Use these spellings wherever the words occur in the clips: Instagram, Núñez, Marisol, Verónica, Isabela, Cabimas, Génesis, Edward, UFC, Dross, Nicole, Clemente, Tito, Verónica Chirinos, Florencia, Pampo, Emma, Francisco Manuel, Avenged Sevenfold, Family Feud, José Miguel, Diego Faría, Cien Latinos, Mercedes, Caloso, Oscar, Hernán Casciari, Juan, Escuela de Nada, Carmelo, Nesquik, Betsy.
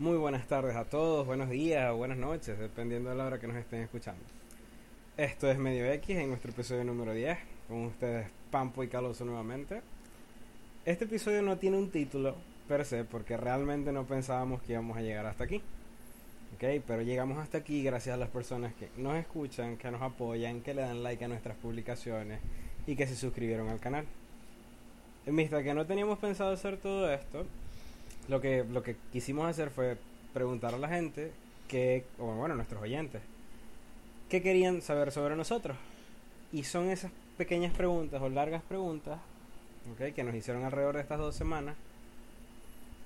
Muy buenas tardes a todos, buenos días o buenas noches, dependiendo de la hora que nos estén escuchando. Esto es Medio X, en nuestro episodio número 10, con ustedes Pampo y Caloso nuevamente. Este episodio no tiene un título per se, porque realmente no pensábamos que íbamos a llegar hasta aquí. Ok, pero llegamos hasta aquí gracias a las personas que nos escuchan, que nos apoyan, que le dan like a nuestras publicaciones y que se suscribieron al canal. En vista que no teníamos pensado hacer todo esto, Lo que quisimos hacer fue preguntar a la gente que, bueno, nuestros oyentes, qué querían saber sobre nosotros. Y son esas pequeñas preguntas o largas preguntas, ¿okay?, que nos hicieron alrededor de estas 2 semanas,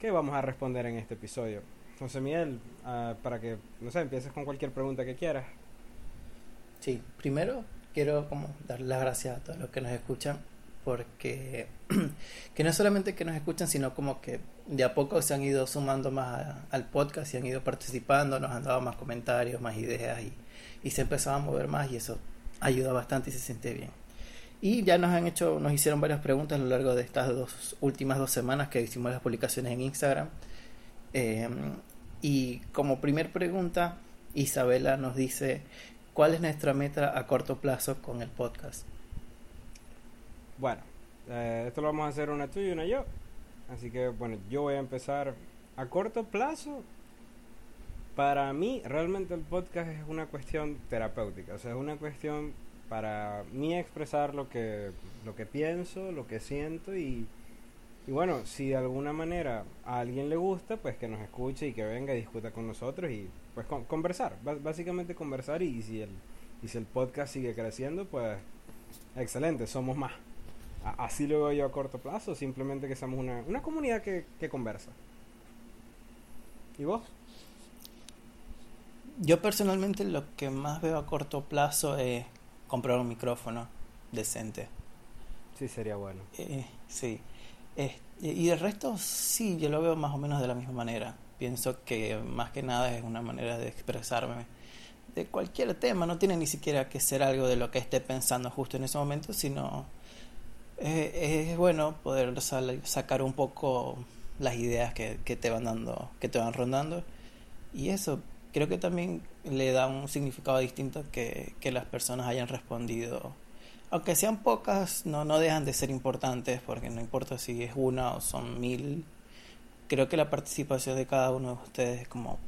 que vamos a responder en este episodio. José Miguel, para que, no sé, empieces con cualquier pregunta que quieras. Sí, primero quiero como dar las gracias a todos los que nos escuchan, porque que no solamente que nos escuchan, sino como que de a poco se han ido sumando más al podcast y han ido participando, nos han dado más comentarios, más ideas y se empezaba a mover más, y eso ayuda bastante y se siente bien. Y ya nos hicieron varias preguntas a lo largo de estas últimas dos semanas que hicimos las publicaciones en Instagram, y como primer pregunta, Isabela nos dice: ¿cuál es nuestra meta a corto plazo con el podcast? Bueno, esto lo vamos a hacer una tú y una yo. Así que, bueno, yo voy a empezar. A corto plazo, para mí, realmente el podcast es una cuestión terapéutica. O sea, es una cuestión para mí expresar lo que pienso, lo que siento. Y bueno, si de alguna manera a alguien le gusta, pues que nos escuche y que venga y discuta con nosotros. Y pues conversar, básicamente conversar. Y si el podcast sigue creciendo, pues excelente, somos más. Así lo veo yo a corto plazo, simplemente que seamos una comunidad que conversa. ¿Y vos? Yo personalmente lo que más veo a corto plazo es comprar un micrófono decente. Sí, sería bueno. Sí. Y el resto sí, yo lo veo más o menos de la misma manera. Pienso que más que nada es una manera de expresarme de cualquier tema. No tiene ni siquiera que ser algo de lo que esté pensando justo en ese momento, sino... Es bueno poder sacar un poco las ideas que te van dando, que te van rondando, y eso creo que también le da un significado distinto que las personas hayan respondido. Aunque sean pocas, no dejan de ser importantes, porque no importa si es una o son 1000. Creo que la participación de cada uno de ustedes como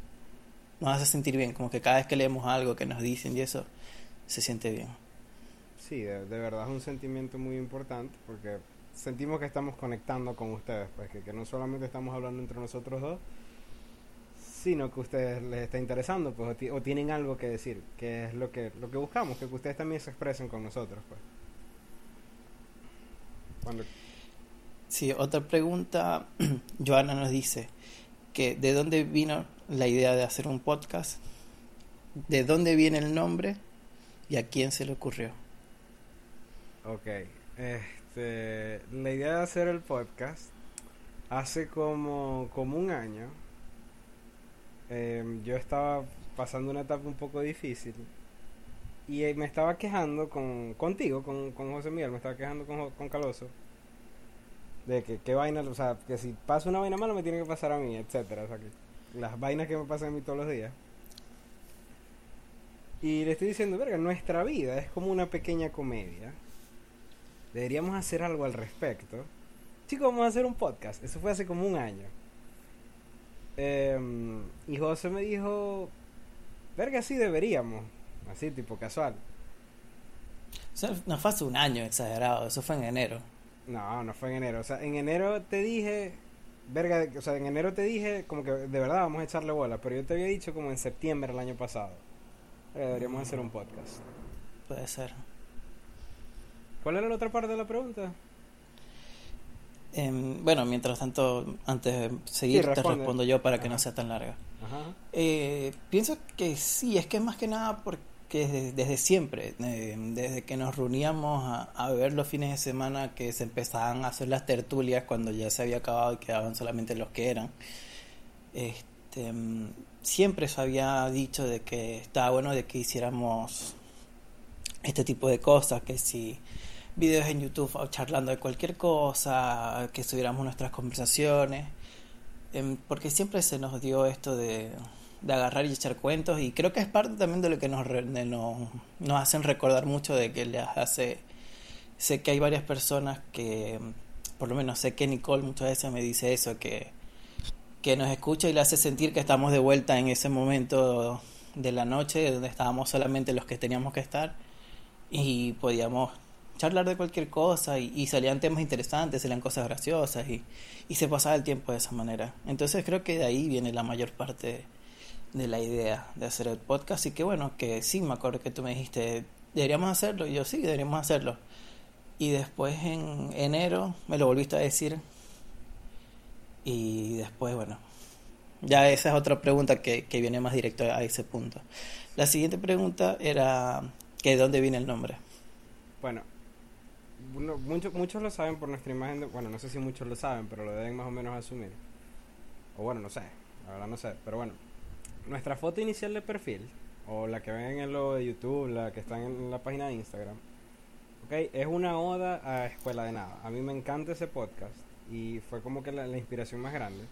nos hace sentir bien, como que cada vez que leemos algo que nos dicen y eso, se siente bien. Sí, de verdad es un sentimiento muy importante, porque sentimos que estamos conectando con ustedes, pues que no solamente estamos hablando entre nosotros dos, sino que a ustedes les está interesando, pues, o tienen algo que decir, que es lo que buscamos, que ustedes también se expresen con nosotros, pues. Sí, otra pregunta, Joana nos dice que ¿de dónde vino la idea de hacer un podcast? ¿De dónde viene el nombre? ¿Y a quién se le ocurrió? Ok, la idea de hacer el podcast hace como 1 año. Yo estaba pasando una etapa un poco difícil y me estaba quejando contigo, con José Miguel, me estaba quejando con Caloso de que qué vaina, o sea, que si pasa una vaina mala me tiene que pasar a mí, etcétera, o sea, que las vainas que me pasan a mí todos los días. Y le estoy diciendo, verga, nuestra vida es como una pequeña comedia. Deberíamos hacer algo al respecto. Chicos, vamos a hacer un podcast. Eso fue hace como 1 año. Y José me dijo, verga, sí deberíamos. Así, tipo casual. O sea, no fue hace 1 año, exagerado. Eso fue en enero. No fue en enero. O sea, en enero te dije, verga, o sea, en enero te dije como que de verdad vamos a echarle bola. Pero yo te había dicho como en septiembre del año pasado. Deberíamos hacer un podcast. Puede ser. ¿Cuál era la otra parte de la pregunta? Bueno, mientras tanto, antes de seguir, sí, te respondo yo para que no sea tan larga. Ajá. Pienso que sí, es que más que nada porque desde siempre, desde que nos reuníamos a ver los fines de semana, que se empezaban a hacer las tertulias cuando ya se había acabado y quedaban solamente los que eran. Siempre se había dicho de que estaba bueno de que hiciéramos este tipo de cosas, que si videos en YouTube charlando de cualquier cosa, que subiéramos nuestras conversaciones, porque siempre se nos dio esto de agarrar y echar cuentos, y creo que es parte también de lo que nos hacen recordar mucho, de que les hace... Sé que hay varias personas que, por lo menos sé que Nicole muchas veces me dice eso, que nos escucha y le hace sentir que estamos de vuelta en ese momento de la noche donde estábamos solamente los que teníamos que estar y podíamos charlar de cualquier cosa, y salían temas interesantes, salían cosas graciosas, y se pasaba el tiempo de esa manera. Entonces creo que de ahí viene la mayor parte de la idea de hacer el podcast, y que bueno, que sí, me acuerdo que tú me dijiste, deberíamos hacerlo, y yo sí, deberíamos hacerlo. Y después en enero me lo volviste a decir, y después, bueno, ya esa es otra pregunta que viene más directo a ese punto. La siguiente pregunta era que de dónde viene el nombre. Bueno, muchos lo saben por nuestra imagen de, bueno, no sé si muchos lo saben, pero lo deben más o menos asumir, o bueno, no sé, la verdad no sé, pero bueno, nuestra foto inicial de perfil, o la que ven en lo de YouTube, la que está en la página de Instagram, okay, es una oda a Escuela de Nada. A mí me encanta ese podcast y fue como que la inspiración más grande.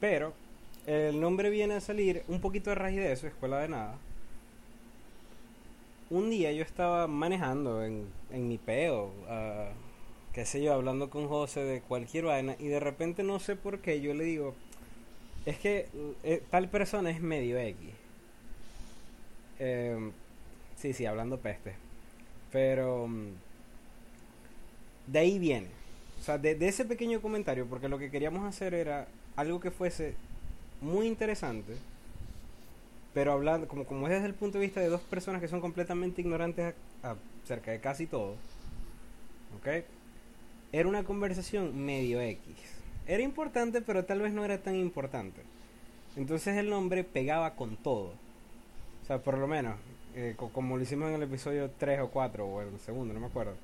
Pero el nombre viene a salir un poquito a raíz de eso, Escuela de Nada. Un día yo estaba manejando en mi peo, qué sé yo, hablando con José de cualquier vaina, y de repente no sé por qué yo le digo, es que tal persona es medio X. Sí, hablando peste. Pero de ahí viene, o sea, de ese pequeño comentario, porque lo que queríamos hacer era algo que fuese muy interesante, pero hablando, como es desde el punto de vista de dos personas que son completamente ignorantes acerca de casi todo, ¿ok? Era una conversación medio X, era importante, pero tal vez no era tan importante. Entonces el nombre pegaba con todo, o sea, por lo menos... como lo hicimos en el episodio 3 o 4 o el segundo, no me acuerdo.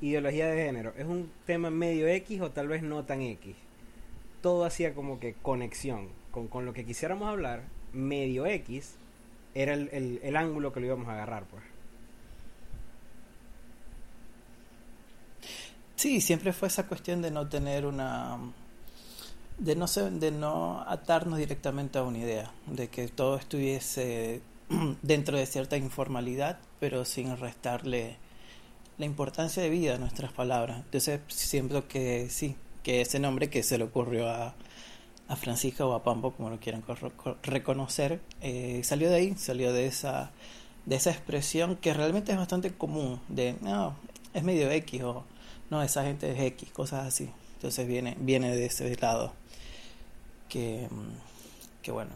Ideología de género, es un tema medio X o tal vez no tan X. Todo hacía como que conexión con lo que quisiéramos hablar. Medio X era el ángulo que lo íbamos a agarrar, pues. Sí, siempre fue esa cuestión de no tener una... de no atarnos directamente a una idea, de que todo estuviese dentro de cierta informalidad, pero sin restarle la importancia de vida a nuestras palabras. Entonces siento que sí, que ese nombre que se le ocurrió a Francisco o a Pampo, como lo quieran reconocer, salió de ahí, salió de esa expresión que realmente es bastante común, de no, es medio X, o no, esa gente es X, cosas así. Entonces viene de ese lado que bueno.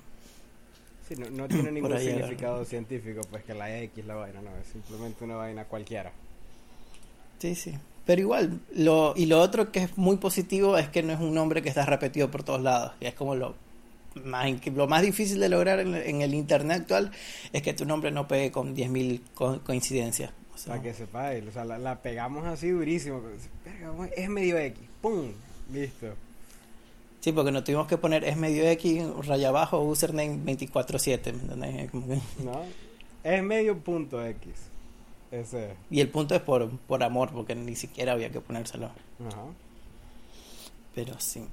Sí, no tiene ningún significado científico, pues, que la X, la vaina, no, es simplemente una vaina cualquiera. Sí, pero igual, lo otro que es muy positivo es que no es un nombre que está repetido por todos lados, y es como lo más difícil de lograr en el internet actual, es que tu nombre no pegue con 10.000 coincidencias. O sea, para que sepáis, o sea, la pegamos así durísimo, es medio X, pum, listo. Sí, porque nos tuvimos que poner es medio X, raya abajo, username 24/7, ¿me entendés? No, es medio punto X. Ese. Y el punto es por amor, porque ni siquiera había que ponérselo. Ajá. Pero sí.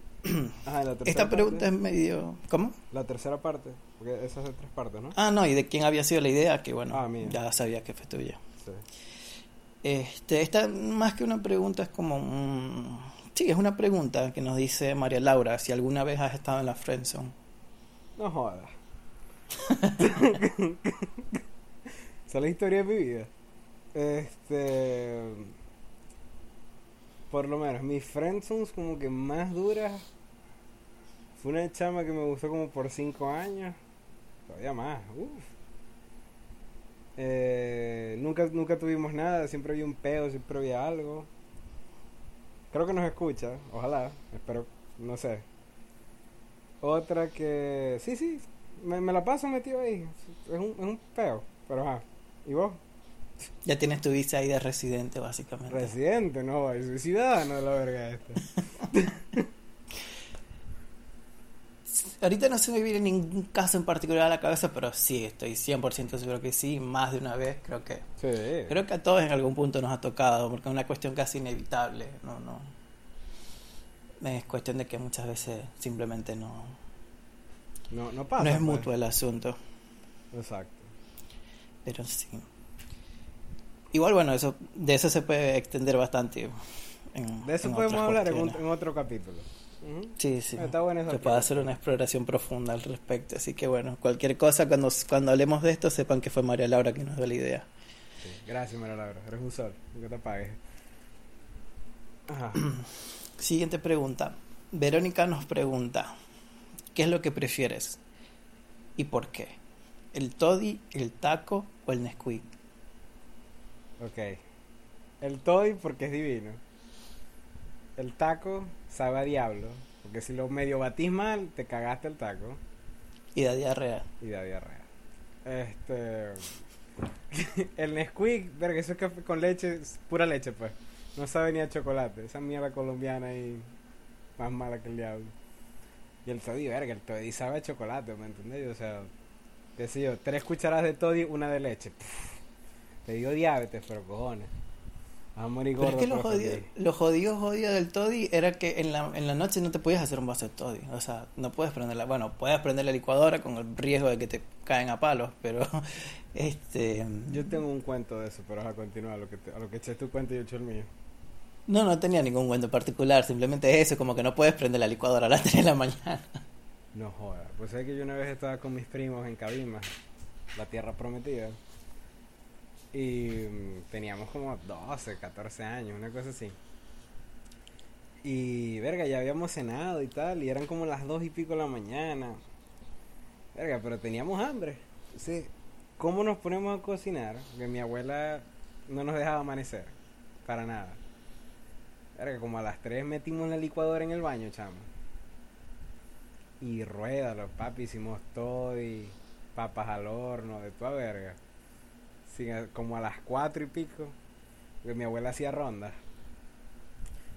Ajá, la tercera Esta pregunta parte, es medio... ¿Cómo? La tercera parte, porque esas son tres partes, ¿no? Ah, no, y de quién había sido la idea, que bueno, ya sabía que fue tuya. Sí. Esta más que una pregunta es como... Sí, es una pregunta que nos dice María Laura, si alguna vez has estado en la friendzone. No jodas. Esa es la historia de mi vida. Por lo menos, mis friendzones como que más duras. Fue una chama que me gustó como por 5 años. Todavía más. Nunca tuvimos nada, siempre había un peo, siempre había algo. Creo que nos escucha, ojalá, espero, no sé. Otra que... Sí, me la paso metido ahí, es un peo, pero ajá. ¿Y vos? Ya tienes tu visa ahí de residente, básicamente. Residente, no, soy ciudadano de la verga esta. Ahorita no se me viene ningún caso en particular a la cabeza, pero sí, estoy 100% seguro que sí, más de una vez, creo que... Sí. Creo que a todos en algún punto nos ha tocado, porque es una cuestión casi inevitable, no Es cuestión de que muchas veces simplemente no pasa. No es mutuo el asunto. Exacto. Pero sí. Igual, bueno, eso de eso se puede extender bastante. De eso podemos hablar en otro capítulo. Uh-huh. Sí, sí. Está bueno eso. Se puede hacer una exploración profunda al respecto. Así que, bueno, cualquier cosa, cuando hablemos de esto, sepan que fue María Laura quien nos dio la idea. Sí. Gracias, María Laura. Eres un sol. Que te apagues. Ajá. Siguiente pregunta. Verónica nos pregunta: ¿qué es lo que prefieres? ¿Y por qué? ¿El toddy, el taco o el Nesquik? Ok. El toddy porque es divino. El taco sabe a diablo, porque si lo medio batís mal, te cagaste el taco. Y da diarrea. El Nesquik, verga, eso es café con leche, es pura leche, pues. No sabe ni a chocolate. Esa mierda colombiana y más mala que el diablo. Y el toddy, verga, el toddy sabe a chocolate, ¿me entendés? O sea, qué sé yo, 3 cucharadas de toddy, 1 de leche. Pff, te dio diabetes, pero cojones. Pero es que lo jodido del toddy era que en la noche no te podías hacer un vaso de toddy. O sea, no puedes prenderla. Bueno, puedes prender la licuadora con el riesgo de que te caen a palos, pero yo tengo un cuento de eso, pero vas a continuar a lo que eché tu cuento y yo eché el mío. No tenía ningún cuento en particular, simplemente eso, como que no puedes prender la licuadora a las 3 de la mañana. No jodas. Pues es que yo una vez estaba con mis primos en Cabimas, la tierra prometida. Y teníamos como 12, 14 años, una cosa así. Y, verga, ya habíamos cenado y tal, y eran como las 2:00 y pico de la mañana. Verga, pero teníamos hambre. Sí. ¿Cómo nos ponemos a cocinar? Porque mi abuela no nos dejaba amanecer, para nada. Verga, como a las 3 metimos la licuadora en el baño, chamo. Y ruédalo, papi, hicimos toddy, papas al horno, de toda verga. Como a las 4:00 y pico, que mi abuela hacía rondas.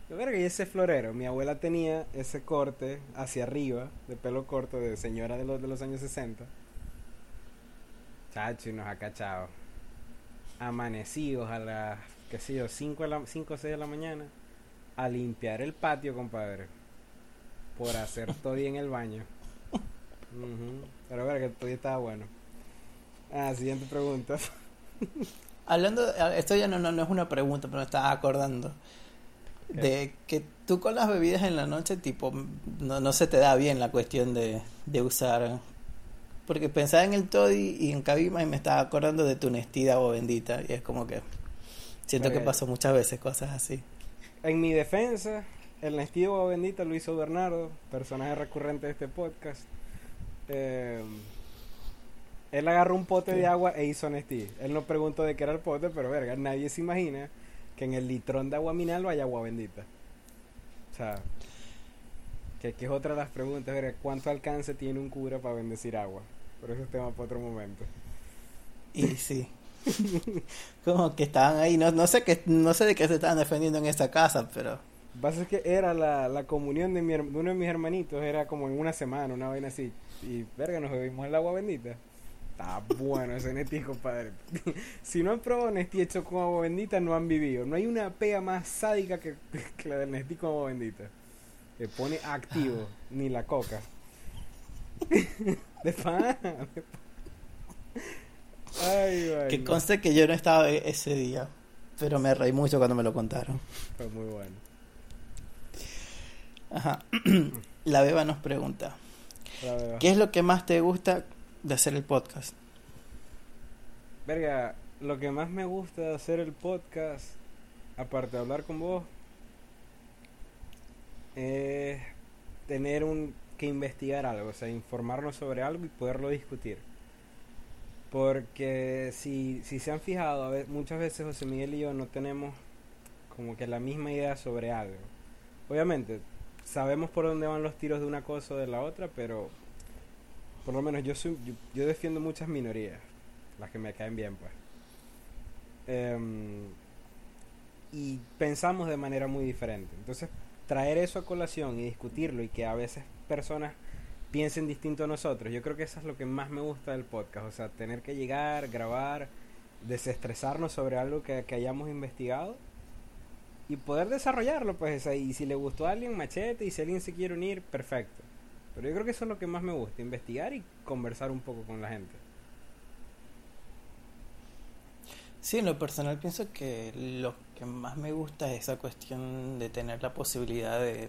Yo, verga, y ese florero, mi abuela tenía ese corte hacia arriba, de pelo corto, de señora de los años 60. Chacho, y nos ha cachado. Amanecidos a las, qué sé yo, 5 o 6 de la mañana, a limpiar el patio, compadre, por hacer toddy en el baño. Uh-huh. Pero, verga, el toddy estaba bueno. Ah, siguiente pregunta. Hablando de, esto ya no es una pregunta, pero me estaba acordando de que tú con las bebidas en la noche, tipo, no se te da bien la cuestión de usar, porque pensaba en el toddy y en Cabima y me estaba acordando de tu honestidad o bendita, y es como que siento que pasó muchas veces cosas así. En mi defensa, el Nestivo o bendita lo hizo Bernardo, personaje recurrente de este podcast. Él agarró un pote de agua e hizo Nestí. Él no preguntó de qué era el pote, pero verga, nadie se imagina que en el litrón de agua mineral vaya agua bendita. O sea, que es otra de las preguntas, verga, ¿cuánto alcance tiene un cura para bendecir agua? Pero eso es tema para otro momento. Y sí. Como que estaban ahí, no sé de qué se estaban defendiendo en esa casa, pero... Lo que pasa es que era la comunión de uno de mis hermanitos, era como en una semana, una vaina así, y verga, nos bebimos el agua bendita. Está bueno ese Nestí, compadre. Si no han probado Nestí hecho con agua bendita, no han vivido. No hay una pega más sádica que la del Nestí con agua bendita. Que pone activo, ni la coca. De pan. Que conste que yo no estaba ese día, pero me reí mucho cuando me lo contaron. Fue muy bueno. Ajá. La Beba nos pregunta: ¿qué es lo que más te gusta de hacer el podcast? Verga, lo que más me gusta de hacer el podcast, aparte de hablar con vos, es tener que investigar algo, o sea, informarnos sobre algo y poderlo discutir. Porque si se han fijado, muchas veces José Miguel y yo no tenemos como que la misma idea sobre algo. Obviamente, sabemos por dónde van los tiros de una cosa o de la otra, pero... Por lo menos yo defiendo muchas minorías, las que me caen bien, pues. Y pensamos de manera muy diferente. Entonces, traer eso a colación y discutirlo, y que a veces personas piensen distinto a nosotros, yo creo que eso es lo que más me gusta del podcast. O sea, tener que llegar, grabar, desestresarnos sobre algo que hayamos investigado y poder desarrollarlo, pues. Y si le gustó a alguien, machete, y si alguien se quiere unir, perfecto. Pero yo creo que eso es lo que más me gusta, investigar y conversar un poco con la gente. Sí, en lo personal pienso que lo que más me gusta es esa cuestión de tener la posibilidad de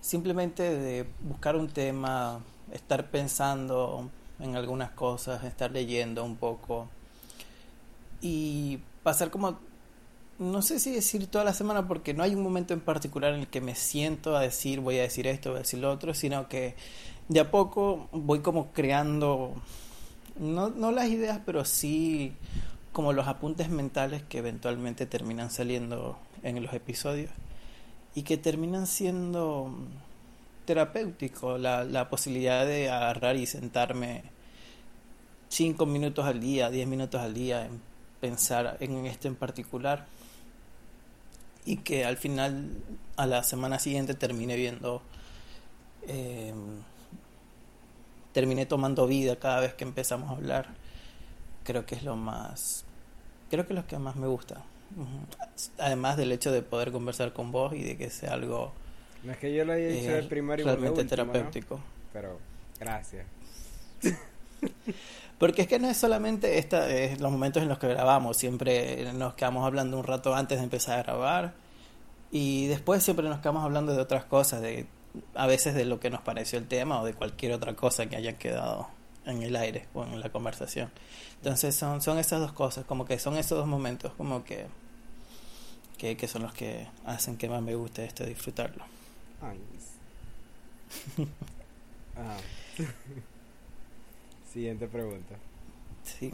simplemente de buscar un tema, estar pensando en algunas cosas, estar leyendo un poco y pasar como, no sé si decir toda la semana, porque no hay un momento en particular en el que me siento a decir voy a decir esto, voy a decir lo otro, sino que de a poco voy como creando, no las ideas, pero sí como los apuntes mentales que eventualmente terminan saliendo en los episodios y que terminan siendo terapéuticos. La posibilidad de agarrar y sentarme 5 minutos al día, 10 minutos al día en pensar en este en particular, y que al final a la semana siguiente terminé viendo terminé tomando vida cada vez que empezamos a hablar. Creo que es lo más, creo que es lo que más me gusta, además del hecho de poder conversar con vos y de que sea algo, no es que yo lo haya dicho de primario realmente último, terapéutico, ¿no? Pero gracias. Porque es que no es solamente los momentos en los que grabamos, siempre nos quedamos hablando un rato antes de empezar a grabar y después siempre nos quedamos hablando de otras cosas, de a veces de lo que nos pareció el tema o de cualquier otra cosa que haya quedado en el aire o en la conversación. Entonces son esas dos cosas, como que son esos dos momentos como que son los que hacen que más me guste disfrutarlo. Nice. Siguiente pregunta. Sí.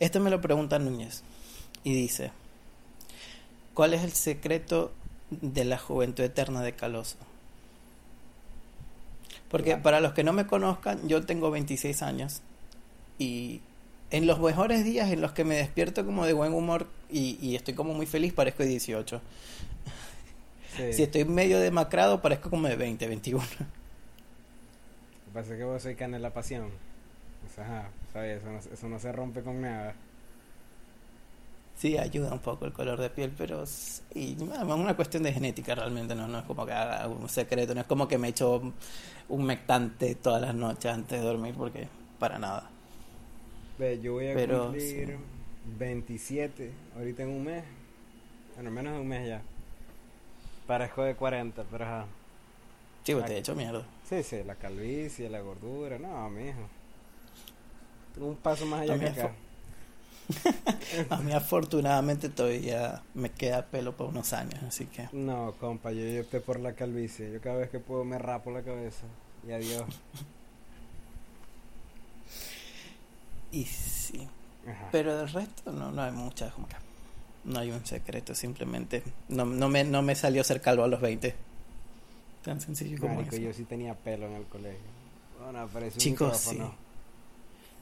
Esto me lo pregunta Núñez y dice: ¿cuál es el secreto de la juventud eterna de Caloso? Porque para los que no me conozcan, yo tengo 26 años y en los mejores días en los que me despierto como de buen humor y estoy como muy feliz, parezco de 18. Sí. Si estoy medio demacrado, parezco como de 20, 21. Lo que pasa es que vos soy canela pasión. O sea, ¿sabes? Eso no se rompe con nada. Sí, ayuda un poco el color de piel, pero es una cuestión de genética realmente. No es como que haga un secreto, no es como que me echo un mectante todas las noches antes de dormir, porque para nada. Yo voy a cumplir 27 ahorita en un mes. Bueno, menos de un mes ya. Parezco de 40, pero ajá. Sí, te he hecho mierda. Sí, la calvicie, la gordura, no, mijo. Un paso más allá que acá. A mí afortunadamente todavía me queda pelo por unos años, así que... No, compa, yo opté por la calvicie. Yo cada vez que puedo me rapo la cabeza. Y adiós. Y sí. Ajá. Pero del resto no hay muchas, como que no hay un secreto, simplemente no me salió ser calvo a los 20. Tan sencillo como eso. Yo sí tenía pelo en el colegio. Bueno, apareció chicos, un micrófono.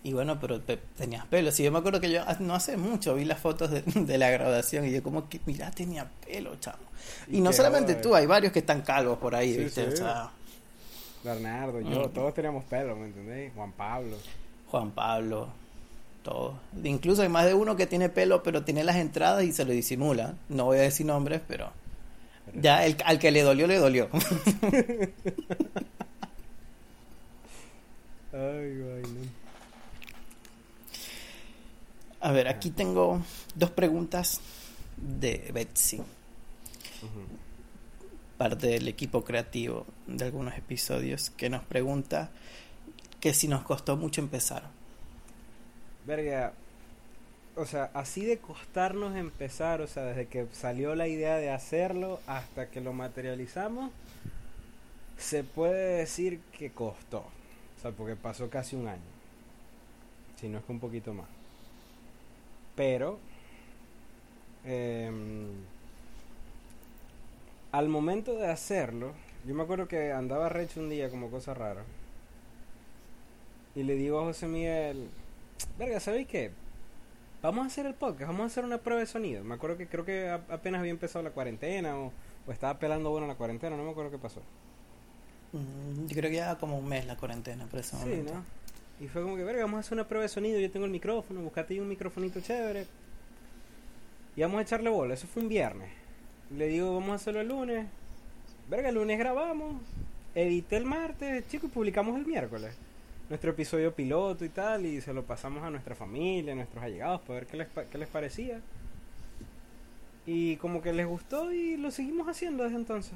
Sí. Y bueno, pero tenías pelo. Sí, yo me acuerdo que yo no hace mucho vi las fotos de la graduación y yo como que, mirá, tenía pelo, chamo. Y no solamente tú, hay varios que están calvos por ahí, sí, ¿viste? Sí. O sea, Bernardo, yo, todos teníamos pelo, ¿me entendés? Juan Pablo, todos. Incluso hay más de uno que tiene pelo, pero tiene las entradas y se lo disimula. No voy a decir nombres, pero... Ya, al que le dolió. Ay, bueno. A ver, aquí tengo dos preguntas de Betsy. Uh-huh. Parte del equipo creativo de algunos episodios, que nos pregunta que si nos costó mucho empezar. Verga. O sea, así de costarnos empezar, o sea, desde que salió la idea de hacerlo hasta que lo materializamos, se puede decir que costó. O sea, porque pasó casi un año. Si no es que un poquito más. Pero, al momento de hacerlo, yo me acuerdo que andaba recho un día como cosa rara. Y le digo a José Miguel, verga, ¿sabéis qué? Vamos a hacer el podcast, vamos a hacer una prueba de sonido. Me acuerdo que creo que apenas había empezado la cuarentena o estaba pelando bueno la cuarentena, no me acuerdo qué pasó. Yo creo que ya como un mes la cuarentena, por ese momento. Sí, ¿no? Y fue como que, verga, vamos a hacer una prueba de sonido, yo tengo el micrófono, buscate ahí un microfonito chévere. Y vamos a echarle bola. Eso fue un viernes. Le digo, vamos a hacerlo el lunes. Verga, el lunes grabamos. Edité el martes, chicos, y publicamos el miércoles. Nuestro episodio piloto y tal. Y se lo pasamos a nuestra familia, a nuestros allegados, para ver qué les parecía. Y como que les gustó y lo seguimos haciendo desde entonces.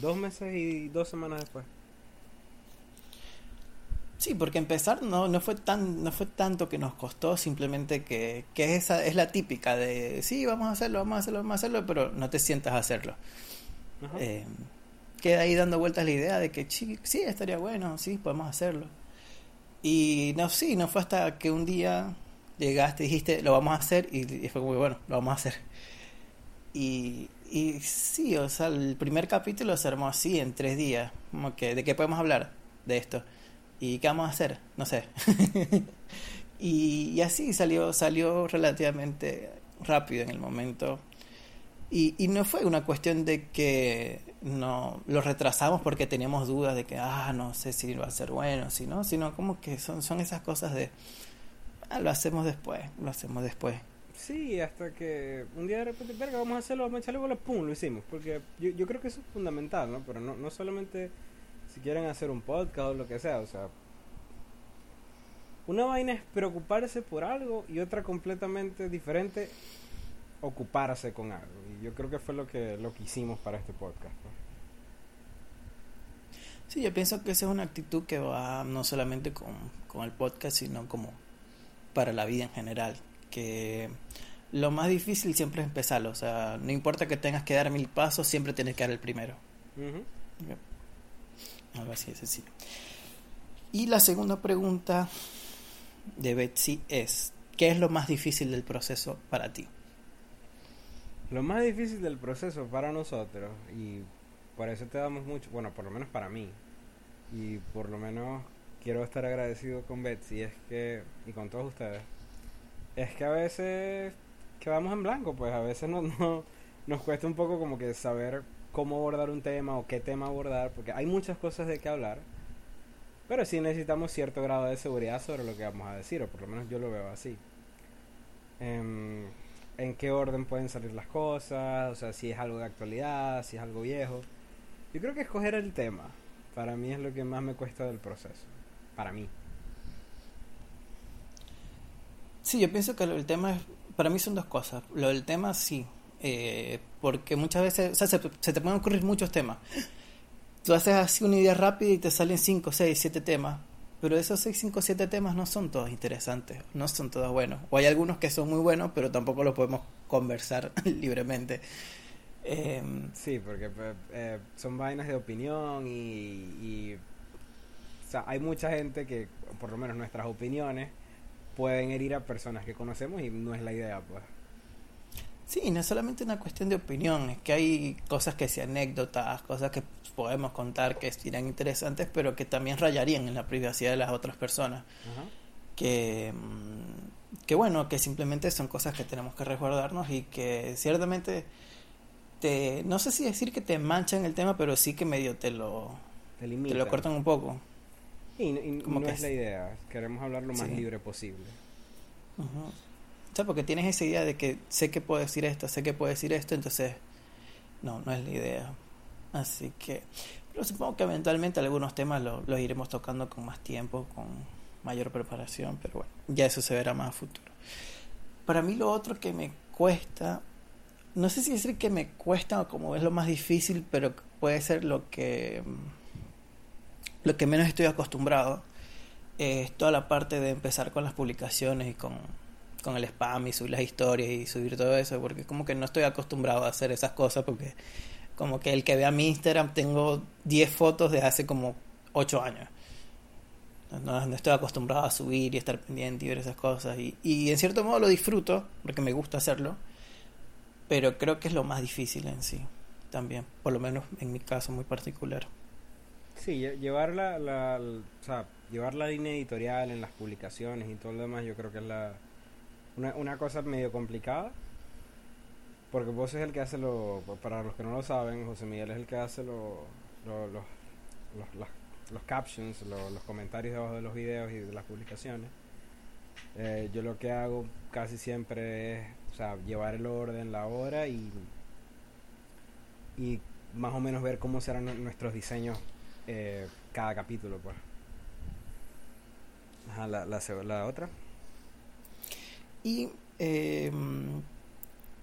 2 meses y 2 semanas después. Sí, porque empezar no fue tanto que nos costó, simplemente que esa es la típica de sí, vamos a hacerlo, pero no te sientas a hacerlo. Queda ahí dando vueltas la idea de que sí, estaría bueno, sí, podemos hacerlo. Y no fue hasta que un día llegaste y dijiste, lo vamos a hacer, y fue como, bueno, lo vamos a hacer. Y sí, o sea, el primer capítulo se armó así en 3 días, como que, ¿de qué podemos hablar de esto? ¿Y qué vamos a hacer? No sé. Y así salió relativamente rápido en el momento. Y no fue una cuestión de que no lo retrasamos porque teníamos dudas de que, no sé si va a ser bueno, si no, sino como que son esas cosas de, lo hacemos después. Sí, hasta que un día de repente, verga, vamos a hacerlo, vamos a echarle bola, pum, lo hicimos. Porque yo creo que eso es fundamental, ¿no? Pero no solamente... Si quieren hacer un podcast o lo que sea, o sea, una vaina es preocuparse por algo y otra completamente diferente, ocuparse con algo. Y yo creo que fue lo que hicimos para este podcast, ¿no? Sí, yo pienso que esa es una actitud que va no solamente con el podcast, sino como para la vida en general. Que lo más difícil siempre es empezarlo, o sea, no importa que tengas que dar 1000 pasos, siempre tienes que dar el primero. Uh-huh. Okay. Algo así es así. Y la segunda pregunta de Betsy es: ¿qué es lo más difícil del proceso para ti? Lo más difícil del proceso para nosotros, y por eso te damos mucho, bueno, por lo menos para mí, y por lo menos quiero estar agradecido con Betsy, es que, y con todos ustedes, es que a veces quedamos en blanco, pues a veces no nos cuesta un poco como que saber cómo abordar un tema o qué tema abordar, porque hay muchas cosas de qué hablar, pero sí necesitamos cierto grado de seguridad sobre lo que vamos a decir, o por lo menos yo lo veo así. En qué orden pueden salir las cosas, o sea, si es algo de actualidad, si es algo viejo. Yo creo que escoger el tema, para mí es lo que más me cuesta del proceso, para mí. Sí, yo pienso que el tema es, para mí son 2 cosas, lo del tema sí. Porque muchas veces, o sea, se te pueden ocurrir muchos temas. Tú haces así una idea rápida y te salen 5, 6, 7 temas, pero esos 6, 5, 7 temas no son todos interesantes, no son todos buenos, o hay algunos que son muy buenos, pero tampoco los podemos conversar libremente. Sí, porque son vainas de opinión y o sea, hay mucha gente que, por lo menos nuestras opiniones, pueden herir a personas que conocemos y no es la idea, pues. Sí, no es solamente una cuestión de opinión, es que hay cosas que sean anécdotas, cosas que podemos contar que serán interesantes, pero que también rayarían en la privacidad de las otras personas. Uh-huh. Que bueno, que simplemente son cosas que tenemos que resguardarnos y que ciertamente, no sé si decir que te manchan el tema, pero sí que medio te lo cortan un poco. Y como no que es la idea, queremos hablar lo más libre posible. Uh-huh. Porque tienes esa idea de que sé que puedo decir esto, entonces no es la idea, así que, pero supongo que eventualmente algunos temas los iremos tocando con más tiempo, con mayor preparación, pero bueno, ya eso se verá más a futuro. Para mí lo otro que me cuesta, no sé si decir que me cuesta o como es lo más difícil, pero puede ser lo que menos estoy acostumbrado, es toda la parte de empezar con las publicaciones y con el spam y subir las historias y subir todo eso, porque como que no estoy acostumbrado a hacer esas cosas, porque como que el que vea mi Instagram tengo 10 fotos de hace como 8 años. No estoy acostumbrado a subir y estar pendiente y ver esas cosas, y en cierto modo lo disfruto porque me gusta hacerlo, pero creo que es lo más difícil en sí también, por lo menos en mi caso muy particular. Sí, llevar o sea, llevar la línea editorial en las publicaciones y todo lo demás, yo creo que es una cosa medio complicada, porque vos es el que hace para los que no lo saben, José Miguel es el que hace los captions, los comentarios debajo de los videos y de las publicaciones. Yo lo que hago casi siempre es, o sea, llevar el orden, la hora y más o menos ver cómo serán nuestros diseños cada capítulo, pues. Ajá, la otra. Y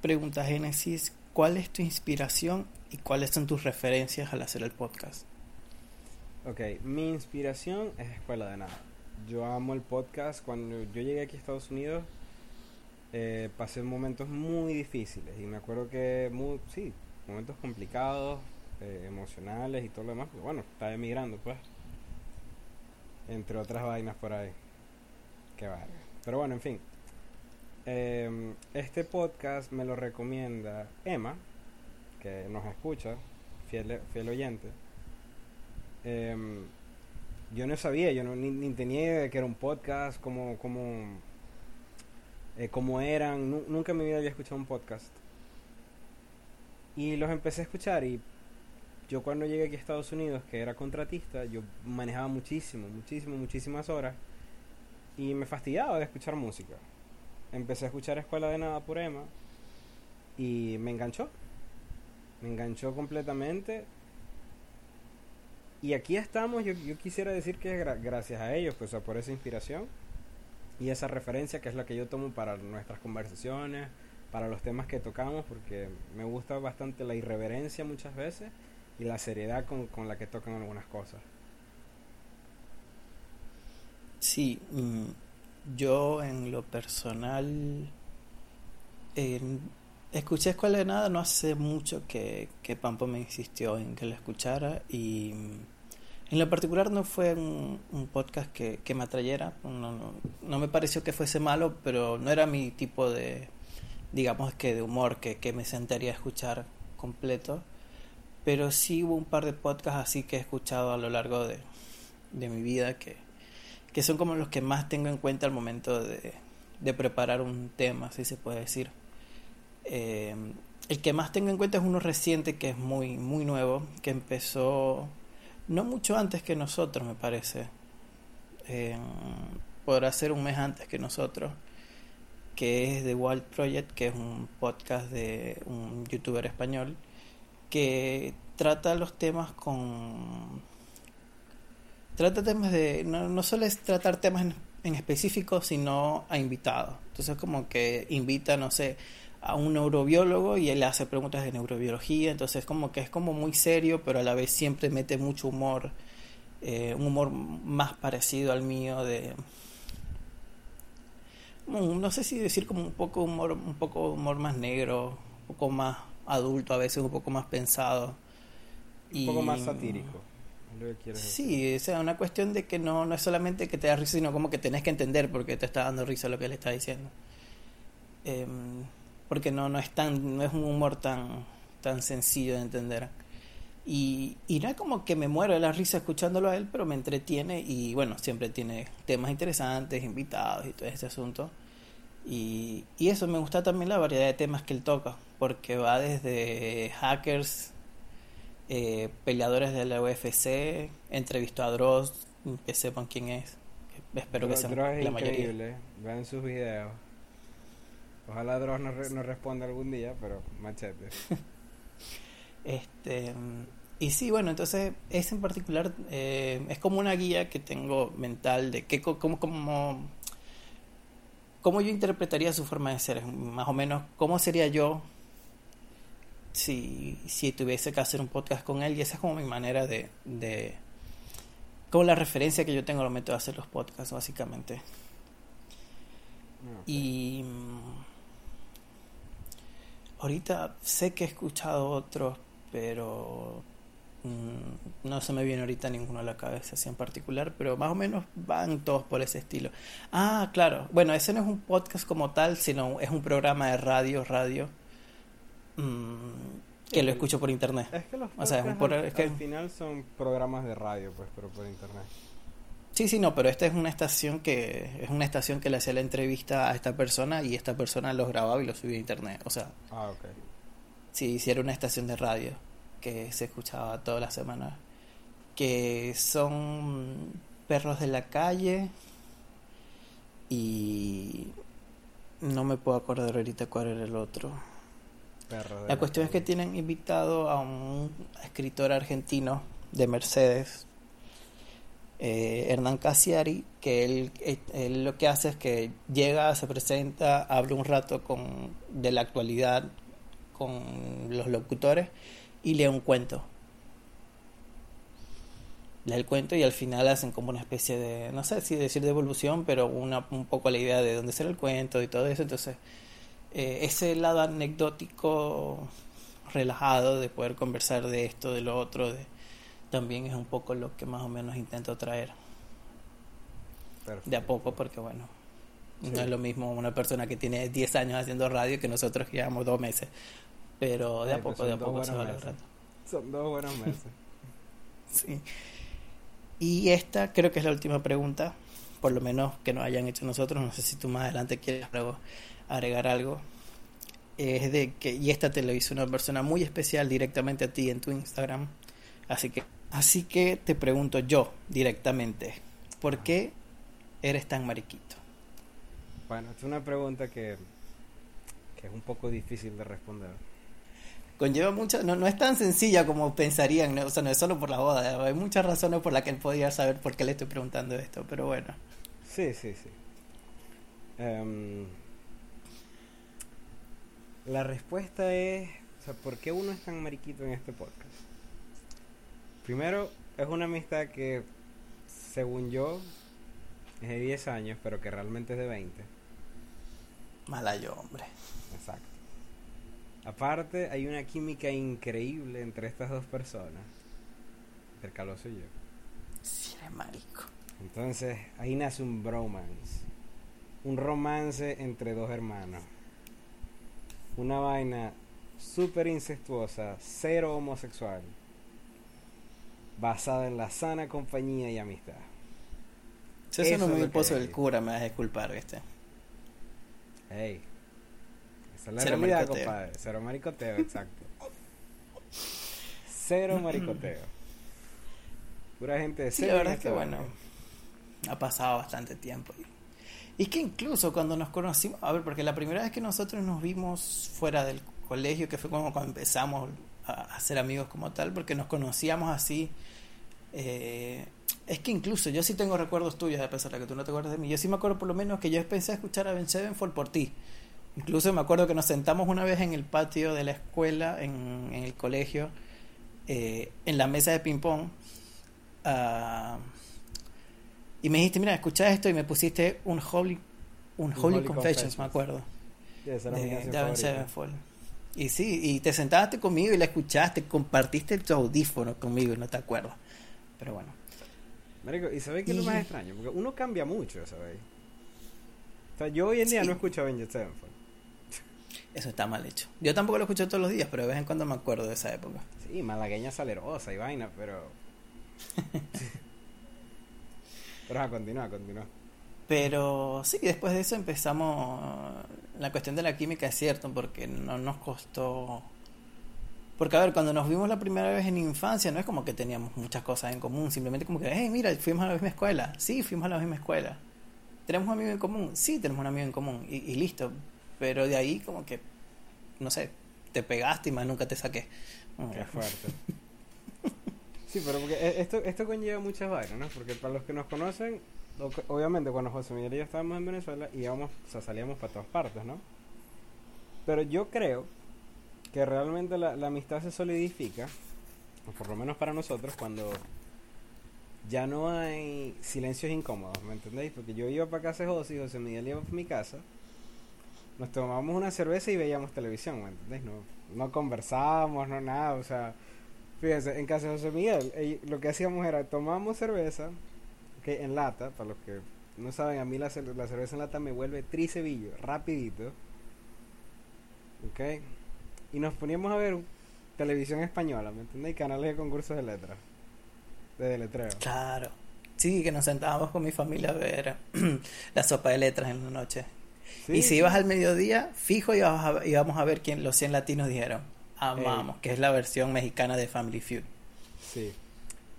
pregunta Génesis, ¿cuál es tu inspiración y cuáles son tus referencias al hacer el podcast? Ok, mi inspiración es Escuela de Nada. Yo amo el podcast. Cuando yo llegué aquí a Estados Unidos, pasé momentos muy difíciles. Y me acuerdo que, momentos complicados, emocionales y todo lo demás. Pero bueno, estaba emigrando, pues. Entre otras vainas por ahí. Qué vale. Pero bueno, en fin. Este podcast me lo recomienda Emma, que nos escucha, fiel oyente. Yo no sabía, yo ni tenía idea que era un podcast, cómo eran. Nunca en mi vida había escuchado un podcast. Y los empecé a escuchar, y yo cuando llegué aquí a Estados Unidos, que era contratista, yo manejaba muchísimas horas y me fastidiaba de escuchar música. Empecé a escuchar Escuela de Nada por Emma y me enganchó completamente. Y aquí estamos. Yo quisiera decir que es gracias a ellos, pues, o sea, por esa inspiración y esa referencia, que es la que yo tomo para nuestras conversaciones, para los temas que tocamos, porque me gusta bastante la irreverencia muchas veces y la seriedad con la que tocan algunas cosas. Sí, yo en lo personal escuché Escuela de Nada no hace mucho, que Pampo me insistió en que la escuchara, y en lo particular no fue un podcast que me atrayera. No me pareció que fuese malo, pero no era mi tipo de, digamos, que de humor que me sentaría a escuchar completo. Pero sí hubo un par de podcasts así que he escuchado a lo largo de mi vida, que son como los que más tengo en cuenta al momento de preparar un tema, si se puede decir. El que más tengo en cuenta es uno reciente, que es muy, muy nuevo, que empezó no mucho antes que nosotros, me parece, podrá ser un mes antes que nosotros, que es The Wild Project, que es un podcast de un youtuber español que trata los temas no solo es tratar temas en específico, sino a invitados. Entonces, como que invita, no sé, a un neurobiólogo y él hace preguntas de neurobiología. Entonces, como que es como muy serio, pero a la vez siempre mete mucho humor, un humor más parecido al mío, no sé si decir como un poco humor más negro, un poco más adulto, a veces un poco más pensado, un poco más satírico. Sí, o sea, una cuestión de que no es solamente que te da risa, sino como que tenés que entender porque te está dando risa lo que le está diciendo, porque no es un humor tan sencillo de entender, y no es como que me muero de la risa escuchándolo a él, pero me entretiene. Y bueno, siempre tiene temas interesantes, invitados y todo este asunto, y eso me gusta también, la variedad de temas que él toca, porque va desde hackers, peleadores de la UFC, entrevistó a Dross, que sepan quién es, espero que sean la mayoría. Vean sus videos. Ojalá Dross no responda algún día, pero machete. Y sí, bueno, entonces ese en particular es como una guía que tengo mental de que cómo yo interpretaría su forma de ser, más o menos cómo sería yo si tuviese que hacer un podcast con él. Y esa es como mi manera de como la referencia que yo tengo al momento de hacer los podcasts, básicamente. Okay. Y ahorita sé que he escuchado otros, pero no se me viene ahorita ninguno a la cabeza así en particular, pero más o menos van todos por ese estilo. Ah, claro, bueno, ese no es un podcast como tal, sino es un programa de radio que lo escucho por internet. Es que los podcasts, o sea, al final son programas de radio, pues, pero por internet. Sí, no, pero esta es una estación que le hacía la entrevista a esta persona y esta persona los grababa y los subía a internet. O sea, okay. Sí, era una estación de radio que se escuchaba todas las semanas, que son perros de la calle, Y no me puedo acordar ahorita cuál era el otro. La cuestión es que tienen invitado a un escritor argentino de Mercedes, Hernán Casciari, que él lo que hace es que llega, se presenta, habla un rato de la actualidad con los locutores y lee un cuento. Lee el cuento y al final hacen como una especie de, no sé si decir devolución, pero un poco la idea de dónde será el cuento y todo eso. Entonces, ese lado anecdótico relajado de poder conversar de esto, de lo otro, también es un poco lo que más o menos intento traer. Perfecto. De a poco, porque bueno, sí, no es lo mismo una persona que tiene 10 años haciendo radio que nosotros que llevamos 2 meses, pero de a poco se va el rato. Son 2 buenos meses. Sí. Y esta creo que es la última pregunta, por lo menos que nos hayan hecho nosotros. No sé si tú más adelante quieres agregar algo. Es de que, y esta te lo hizo una persona muy especial directamente a ti en tu Instagram. Así que te pregunto yo directamente, ¿por qué eres tan mariquito? Bueno, es una pregunta que es un poco difícil de responder. Conlleva mucho, no es tan sencilla como pensarían, ¿no? O sea, no es solo por la boda, hay muchas razones por las que él podía saber por qué le estoy preguntando esto, pero bueno. Sí. La respuesta es, o sea, ¿por qué uno es tan mariquito en este podcast? Primero, es una amistad que, según yo, es de 10 años, pero que realmente es de 20. Mala yo, hombre. Exacto. Aparte, hay una química increíble entre estas dos personas, entre Caloso y yo. Sí, eres marico. Entonces, ahí nace un bromance. Un romance entre dos hermanos. Una vaina súper incestuosa, cero homosexual, basada en la sana compañía y amistad. Si eso no es muy pozo del cura, me vas a disculpar, ¿viste? Ey, esa es la realidad, maricoteo, compadre. Cero maricoteo, exacto. Cero maricoteo. Pura gente de cero. Sí, la verdad es que bueno, ha pasado bastante tiempo. Y es que incluso cuando nos conocimos, a ver, porque la primera vez que nosotros nos vimos fuera del colegio, que fue como cuando empezamos a ser amigos como tal, porque nos conocíamos así, es que incluso yo sí tengo recuerdos tuyos, a pesar de que tú no te acuerdas de mí. Yo sí me acuerdo por lo menos que yo empecé a escuchar Avenged Sevenfold por ti. Incluso me acuerdo que nos sentamos una vez en el patio de la escuela, en el colegio, en la mesa de ping pong, y me dijiste, mira, escuchá esto, y me pusiste un Holy Confessions, me acuerdo, de Avenged Sevenfold. Y sí, y te sentaste conmigo y la escuchaste, compartiste tu audífono conmigo y no te acuerdas. Pero bueno. Marico, ¿y sabéis qué es lo más extraño? Porque uno cambia mucho, ¿sabéis? O sea, yo hoy en día no escucho Avenged Sevenfold. Eso está mal hecho. Yo tampoco lo escucho todos los días, pero de vez en cuando me acuerdo de esa época. Sí, malagueña salerosa y vaina, pero... Pero continúa. Pero sí, después de eso empezamos... La cuestión de la química es cierto, porque no nos costó... Porque, a ver, cuando nos vimos la primera vez en infancia, no es como que teníamos muchas cosas en común. Simplemente como que, hey, mira, fuimos a la misma escuela. Sí, fuimos a la misma escuela. ¿Tenemos un amigo en común? Sí, tenemos un amigo en común. Y listo. Pero de ahí como que, no sé, te pegaste y más nunca te saqué. Qué fuerte. Sí, pero porque esto conlleva muchas vainas, ¿no? Porque para los que nos conocen... Obviamente cuando José Miguel y yo estábamos en Venezuela íbamos, o sea, salíamos para todas partes, ¿no? Pero yo creo que realmente la amistad se solidifica, o por lo menos para nosotros, cuando ya no hay silencios incómodos, ¿me entendéis? Porque yo iba para casa de José y José Miguel iba para mi casa, nos tomábamos una cerveza y veíamos televisión, ¿me entendéis? No conversábamos, no nada, o sea, fíjense, en casa de José Miguel lo que hacíamos era tomábamos cerveza que en lata, para los que no saben, a mí la cerveza en lata me vuelve tricebillo, rapidito, ¿ok? Y nos poníamos a ver televisión española, ¿me entendéis? Canales de concursos de letras, de deletreo. Claro, sí, que nos sentábamos con mi familia a ver la sopa de letras en la noche. Sí, y si ibas al mediodía, fijo, íbamos a ver quién los 100 latinos dijeron. Amamos, que es la versión mexicana de Family Feud. Sí.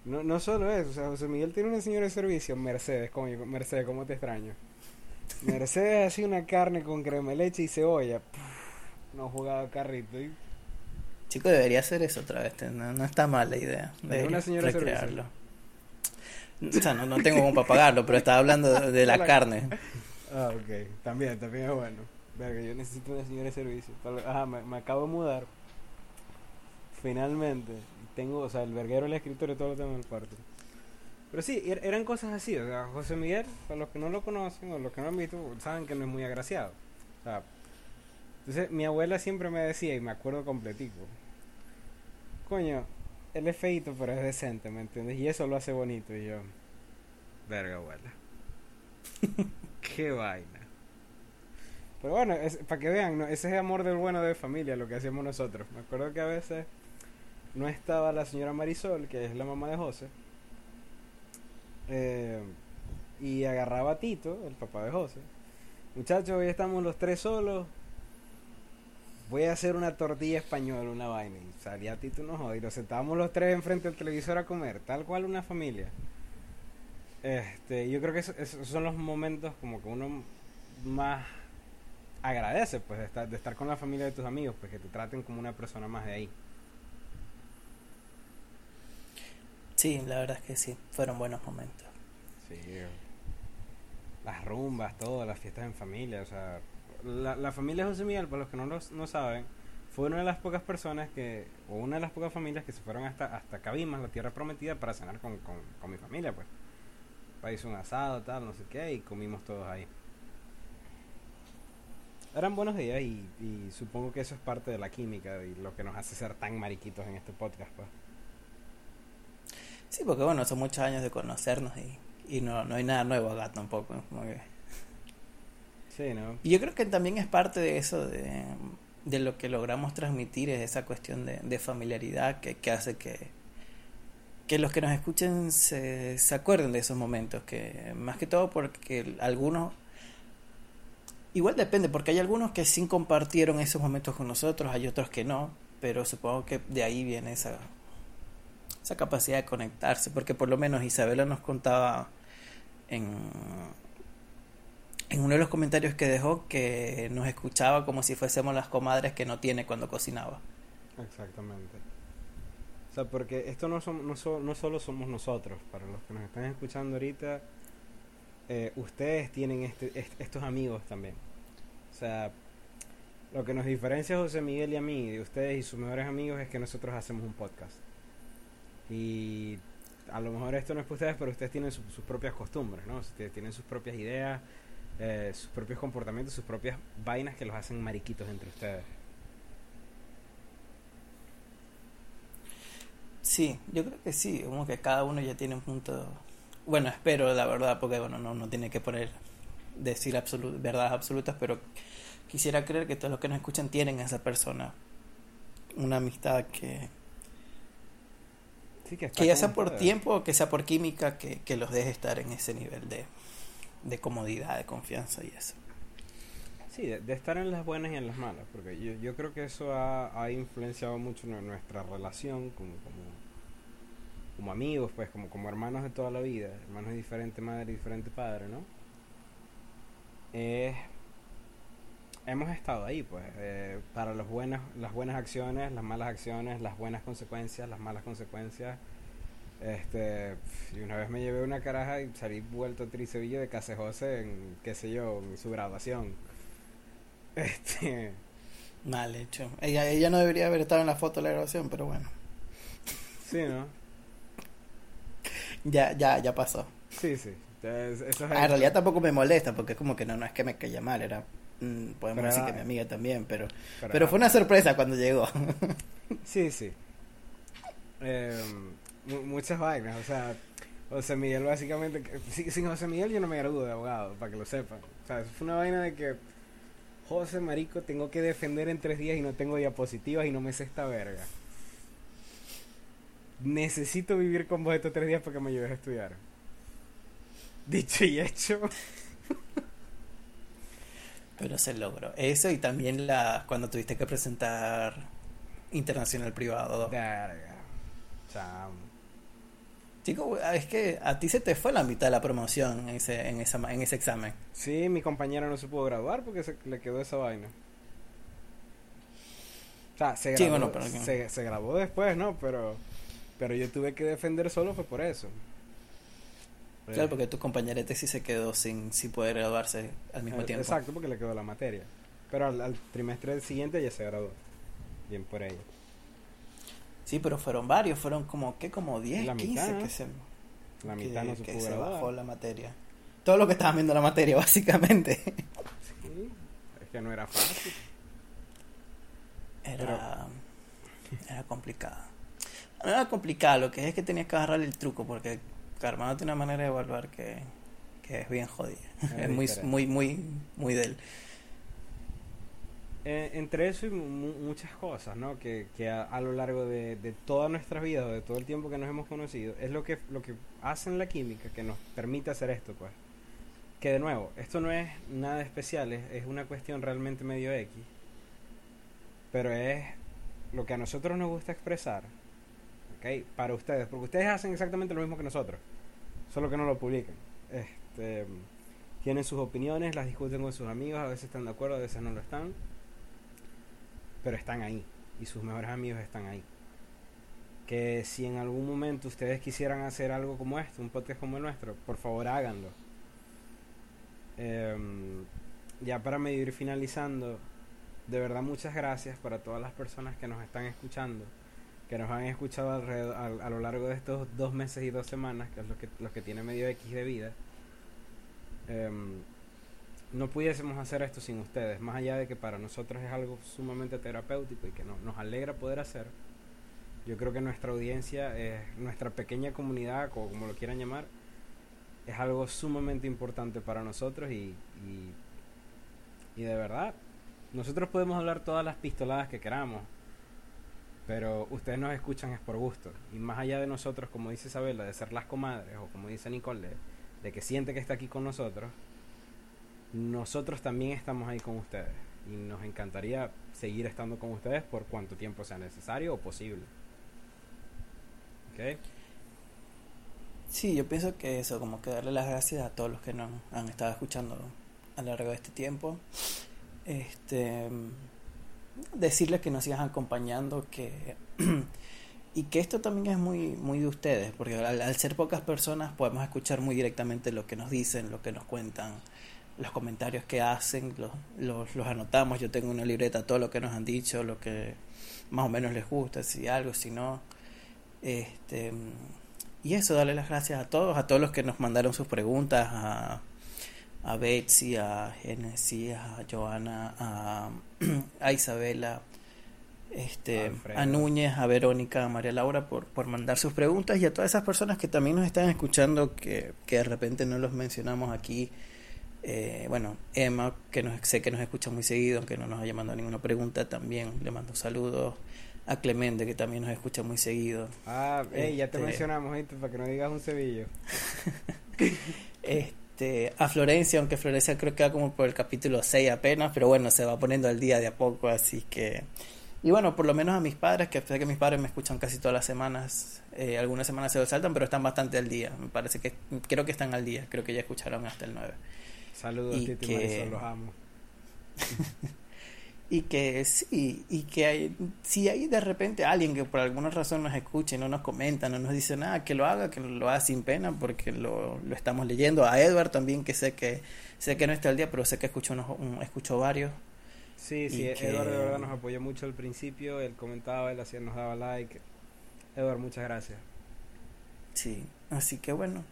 No solo eso, o sea, José Miguel tiene una señora de servicio, Mercedes, ¿cómo te extraño? Mercedes hacía una carne con crema de leche y cebolla. Puf, no jugaba carrito. ¿Eh? Chico, debería hacer eso otra vez. No está mal la idea. Debería recrearlo. O sea, no tengo cómo para pagarlo, pero estaba hablando de la carne. Ah, ok. También es bueno. Verga, yo necesito una señora de servicio. Ajá, me acabo de mudar. Finalmente. Tengo, o sea, el verguero, el escritorio, todo lo tengo en el cuarto. Pero sí, eran cosas así. O sea, José Miguel, para los que no lo conocen o los que no lo han visto, saben que no es muy agraciado. O sea, entonces mi abuela siempre me decía, y me acuerdo completico, coño, él es feíto pero es decente, ¿me entiendes? Y eso lo hace bonito. Y yo, verga, abuela. Qué vaina. Pero bueno, para que vean, ¿no? Ese es el amor del bueno de familia, lo que hacíamos nosotros. Me acuerdo que a veces no estaba la señora Marisol, que es la mamá de José, y agarraba a Tito, el papá de José. Muchachos, hoy estamos los tres solos, voy a hacer una tortilla española, una vaina. Y salía Tito, no joder, y nos sentábamos los tres enfrente del televisor a comer, tal cual una familia. Yo creo que esos son los momentos como que uno más agradece, pues, de estar con la familia de tus amigos, pues, que te traten como una persona más de ahí. Sí, la verdad es que sí, fueron buenos momentos. Sí, las rumbas, todo, las fiestas en familia, o sea, la familia de José Miguel, para los que no saben, fue una de las pocas personas que, o una de las pocas familias que se fueron hasta Cabimas, la tierra prometida, para cenar con mi familia, pues. Hizo un asado, tal, no sé qué, y comimos todos ahí. Eran buenos días y supongo que eso es parte de la química y lo que nos hace ser tan mariquitos en este podcast, pues. Sí, porque bueno, son muchos años de conocernos y no hay nada nuevo acá tampoco, ¿no? Como que... Sí, ¿no? Y yo creo que también es parte de eso, de lo que logramos transmitir, es esa cuestión de familiaridad que hace que los que nos escuchen se acuerden de esos momentos, que más que todo porque algunos, igual depende, porque hay algunos que sí compartieron esos momentos con nosotros, hay otros que no, pero supongo que de ahí viene esa capacidad de conectarse, porque por lo menos Isabela nos contaba en uno de los comentarios que dejó, que nos escuchaba como si fuésemos las comadres que no tiene cuando cocinaba. Exactamente. O sea, porque esto no solo somos nosotros. Para los que nos están escuchando ahorita, ustedes tienen estos amigos también. O sea, lo que nos diferencia a José Miguel y a mí de ustedes y sus mejores amigos es que nosotros hacemos un podcast. Y a lo mejor esto no es para ustedes, pero ustedes tienen sus propias costumbres, ¿no? Ustedes tienen sus propias ideas, sus propios comportamientos, sus propias vainas que los hacen mariquitos entre ustedes. Sí, yo creo que sí, como que cada uno ya tiene un punto, bueno, espero, la verdad, porque bueno, no tiene que decir verdades absolutas, pero quisiera creer que todos los que nos escuchan tienen a esa persona, una amistad que sí, que ya sea por tiempo o que sea por química, que los deje estar en ese nivel de comodidad, de confianza y eso. Sí, de estar en las buenas y en las malas, porque yo creo que eso ha influenciado mucho nuestra relación como amigos, pues, como hermanos de toda la vida, hermanos de diferente madre y diferente padre, ¿no? Hemos estado ahí, pues, para las buenas acciones, las malas acciones, las buenas consecuencias, las malas consecuencias. Y una vez me llevé una caraja y salí vuelto tricevillo de casa de José en, qué sé yo, en su graduación. Mal hecho. Ella no debería haber estado en la foto de la grabación, pero bueno. Sí, ¿no? Ya pasó. Sí. Eso es en realidad tampoco me molesta, porque es como que no es que me caía mal, era podemos decir que mi amiga también, pero fue una sorpresa cuando llegó. Sí. Muchas vainas, o sea, José Miguel básicamente, sin José Miguel yo no me gradué de abogado, para que lo sepan. O sea, fue una vaina de que José, marico, tengo que defender en 3 días y no tengo diapositivas y no me sé esta verga. Necesito vivir con vos estos 3 días para que me ayudes a estudiar. Dicho y hecho. Pero se logró. Eso y también cuando tuviste que presentar Internacional Privado. Verga. Chamo. Chico, es que a ti se te fue la mitad de la promoción en ese examen. Sí, mi compañera no se pudo graduar porque le quedó esa vaina. O sea, se graduó, sí, bueno, pero... se graduó después, ¿no? Pero yo tuve que defender solo, fue por eso. Claro, porque tu compañera de tesis se quedó sin poder graduarse al mismo tiempo. Exacto, porque le quedó la materia. Pero al trimestre siguiente ya se graduó. Bien por ella. Sí, pero fueron como, ¿qué? Como 10, 15 mitad, que se... La mitad no se pudo graduar. Que se bajó la materia. Todo lo que estaban viendo la materia, básicamente. Sí, es que no era fácil. Era complicado. No era complicado, lo que es que tenías que agarrar el truco, porque Carmelo tiene una manera de evaluar que es bien jodida. Es muy, muy, muy, muy de él. Entre eso y muchas cosas, ¿no? Que a lo largo de toda nuestra vida, de todo el tiempo que nos hemos conocido, es lo que hacen la química que nos permite hacer esto, pues. Que de nuevo, esto no es nada especial, es una cuestión realmente medio X. Pero es lo que a nosotros nos gusta expresar, ¿ok? Para ustedes, porque ustedes hacen exactamente lo mismo que nosotros, solo que no lo publican. Tienen sus opiniones, las discuten con sus amigos, a veces están de acuerdo, a veces no lo están. Pero están ahí, y sus mejores amigos están ahí. Que si en algún momento ustedes quisieran hacer algo como esto, un podcast como el nuestro, por favor háganlo. Ya para medio ir finalizando, de verdad muchas gracias para todas las personas que nos están escuchando, que nos han escuchado a lo largo de estos 2 meses y 2 semanas, que es lo que tiene Medio X de vida. No pudiésemos hacer esto sin ustedes, más allá de que para nosotros es algo sumamente terapéutico y que nos alegra poder hacer. Yo creo que nuestra audiencia, nuestra pequeña comunidad, como lo quieran llamar, es algo sumamente importante para nosotros y de verdad, nosotros podemos hablar todas las pistoladas que queramos, pero ustedes nos escuchan es por gusto, y más allá de nosotros, como dice Isabela, de ser las comadres, o como dice Nicole, de que siente que está aquí con nosotros, nosotros también estamos ahí con ustedes y nos encantaría seguir estando con ustedes por cuanto tiempo sea necesario o posible. ¿Ok? Sí, yo pienso que eso, como que darle las gracias a todos los que nos han estado escuchando a lo largo de este tiempo. Decirles que nos sigan acompañando, que y que esto también es muy, muy de ustedes, porque al ser pocas personas podemos escuchar muy directamente lo que nos dicen, lo que nos cuentan, los comentarios que hacen, los anotamos. Yo tengo una libreta, todo lo que nos han dicho, lo que más o menos les gusta, si algo, si no. Y eso, darle las gracias a todos los que nos mandaron sus preguntas, a Betsy, a Génesis, a Joana, a Isabela, Alfredo, a Núñez, a Verónica, a María Laura por mandar sus preguntas, y a todas esas personas que también nos están escuchando que de repente no los mencionamos aquí. Bueno, Emma, que sé que nos escucha muy seguido, aunque no nos haya mandado ninguna pregunta, también le mando saludos. A Clemente, que también nos escucha muy seguido. Ah, ya te mencionamos, gente, para que no digas un cebillo. A Florencia, aunque Florencia creo que va como por el capítulo 6 apenas, pero bueno, se va poniendo al día de a poco, así que... Y bueno, por lo menos a mis padres, que sé que mis padres me escuchan casi todas las semanas, algunas semanas se lo saltan, pero están bastante al día, me parece que... Creo que están al día, creo que ya escucharon hasta el 9. Saludos, Tito y Marisol, los amo. Si hay de repente alguien que por alguna razón nos escuche, no nos comenta, no nos dice nada, que lo haga, sin pena, porque lo estamos leyendo. A Edward también, que sé que no está al día, pero sé que escuchó varios. Sí, Edward de verdad nos apoyó mucho al principio, él comentaba, él hacía, nos daba like. Edward, muchas gracias. Sí, así que bueno.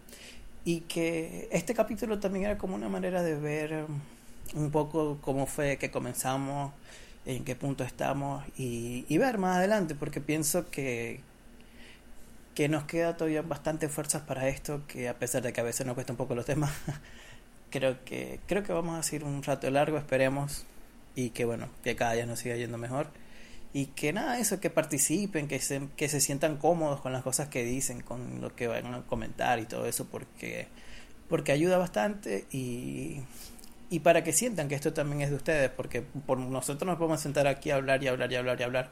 Y que este capítulo también era como una manera de ver un poco cómo fue que comenzamos, en qué punto estamos y ver más adelante, porque pienso que nos queda todavía bastante fuerzas para esto, que a pesar de que a veces nos cuesta un poco los temas, creo que vamos a seguir un rato largo, esperemos, y que bueno, que cada día nos siga yendo mejor. Y que nada, eso, que participen, que se sientan cómodos con las cosas que dicen, con lo que van a comentar y todo eso, porque ayuda bastante y para que sientan que esto también es de ustedes, porque por nosotros nos podemos sentar aquí a hablar y hablar y hablar y hablar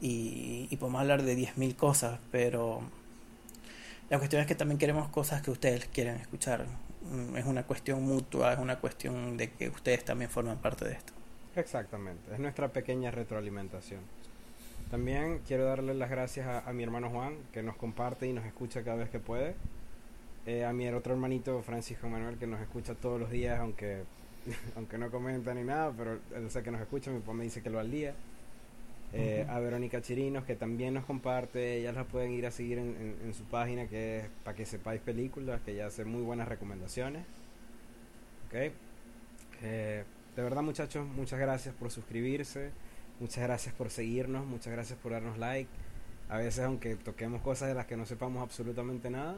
y podemos hablar de 10.000 cosas, pero La cuestión es que también queremos cosas que ustedes quieren escuchar. Es una cuestión mutua, es una cuestión de que ustedes también forman parte de esto. Exactamente, es nuestra pequeña retroalimentación. También quiero darle las gracias a mi hermano Juan, que nos comparte y nos escucha cada vez que puede. A mi otro hermanito Francisco Manuel, que nos escucha todos los días, aunque no comenta ni nada, pero él sabe que nos escucha. Mi papá me dice que lo al día. A Verónica Chirinos, que también nos comparte. Ellas las pueden ir a seguir en su página, que es Para Que Sepáis Películas, que ella hace muy buenas recomendaciones. Okay. De verdad, muchachos, muchas gracias por suscribirse, muchas gracias por seguirnos, muchas gracias por darnos like. A veces, aunque toquemos cosas de las que no sepamos absolutamente nada.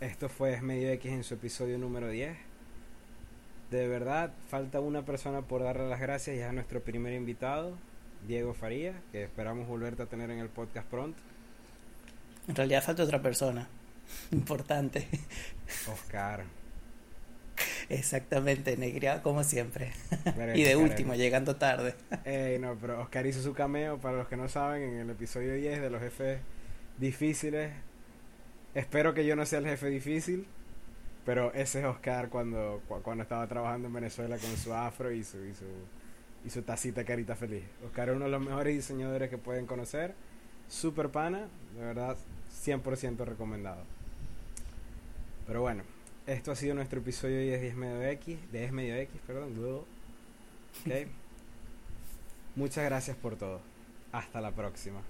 Esto fue Medio X en su episodio número 10. De verdad, falta una persona por darle las gracias, y es a nuestro primer invitado, Diego Faría, que esperamos volverte a tener en el podcast pronto. En realidad falta otra persona importante. Oscar. Exactamente, negreado como siempre. Pero y de Oscar último, llegando tarde. No, pero Oscar hizo su cameo, para los que no saben, en el episodio 10 de los jefes difíciles. Espero que yo no sea el jefe difícil. Pero ese es Oscar cuando estaba trabajando en Venezuela con su afro y su tacita carita feliz. Oscar es uno de los mejores diseñadores que pueden conocer. Super pana, de verdad, 100% recomendado. Pero bueno, esto ha sido nuestro episodio de Es Medio X. Okay. Muchas gracias por todo. Hasta la próxima.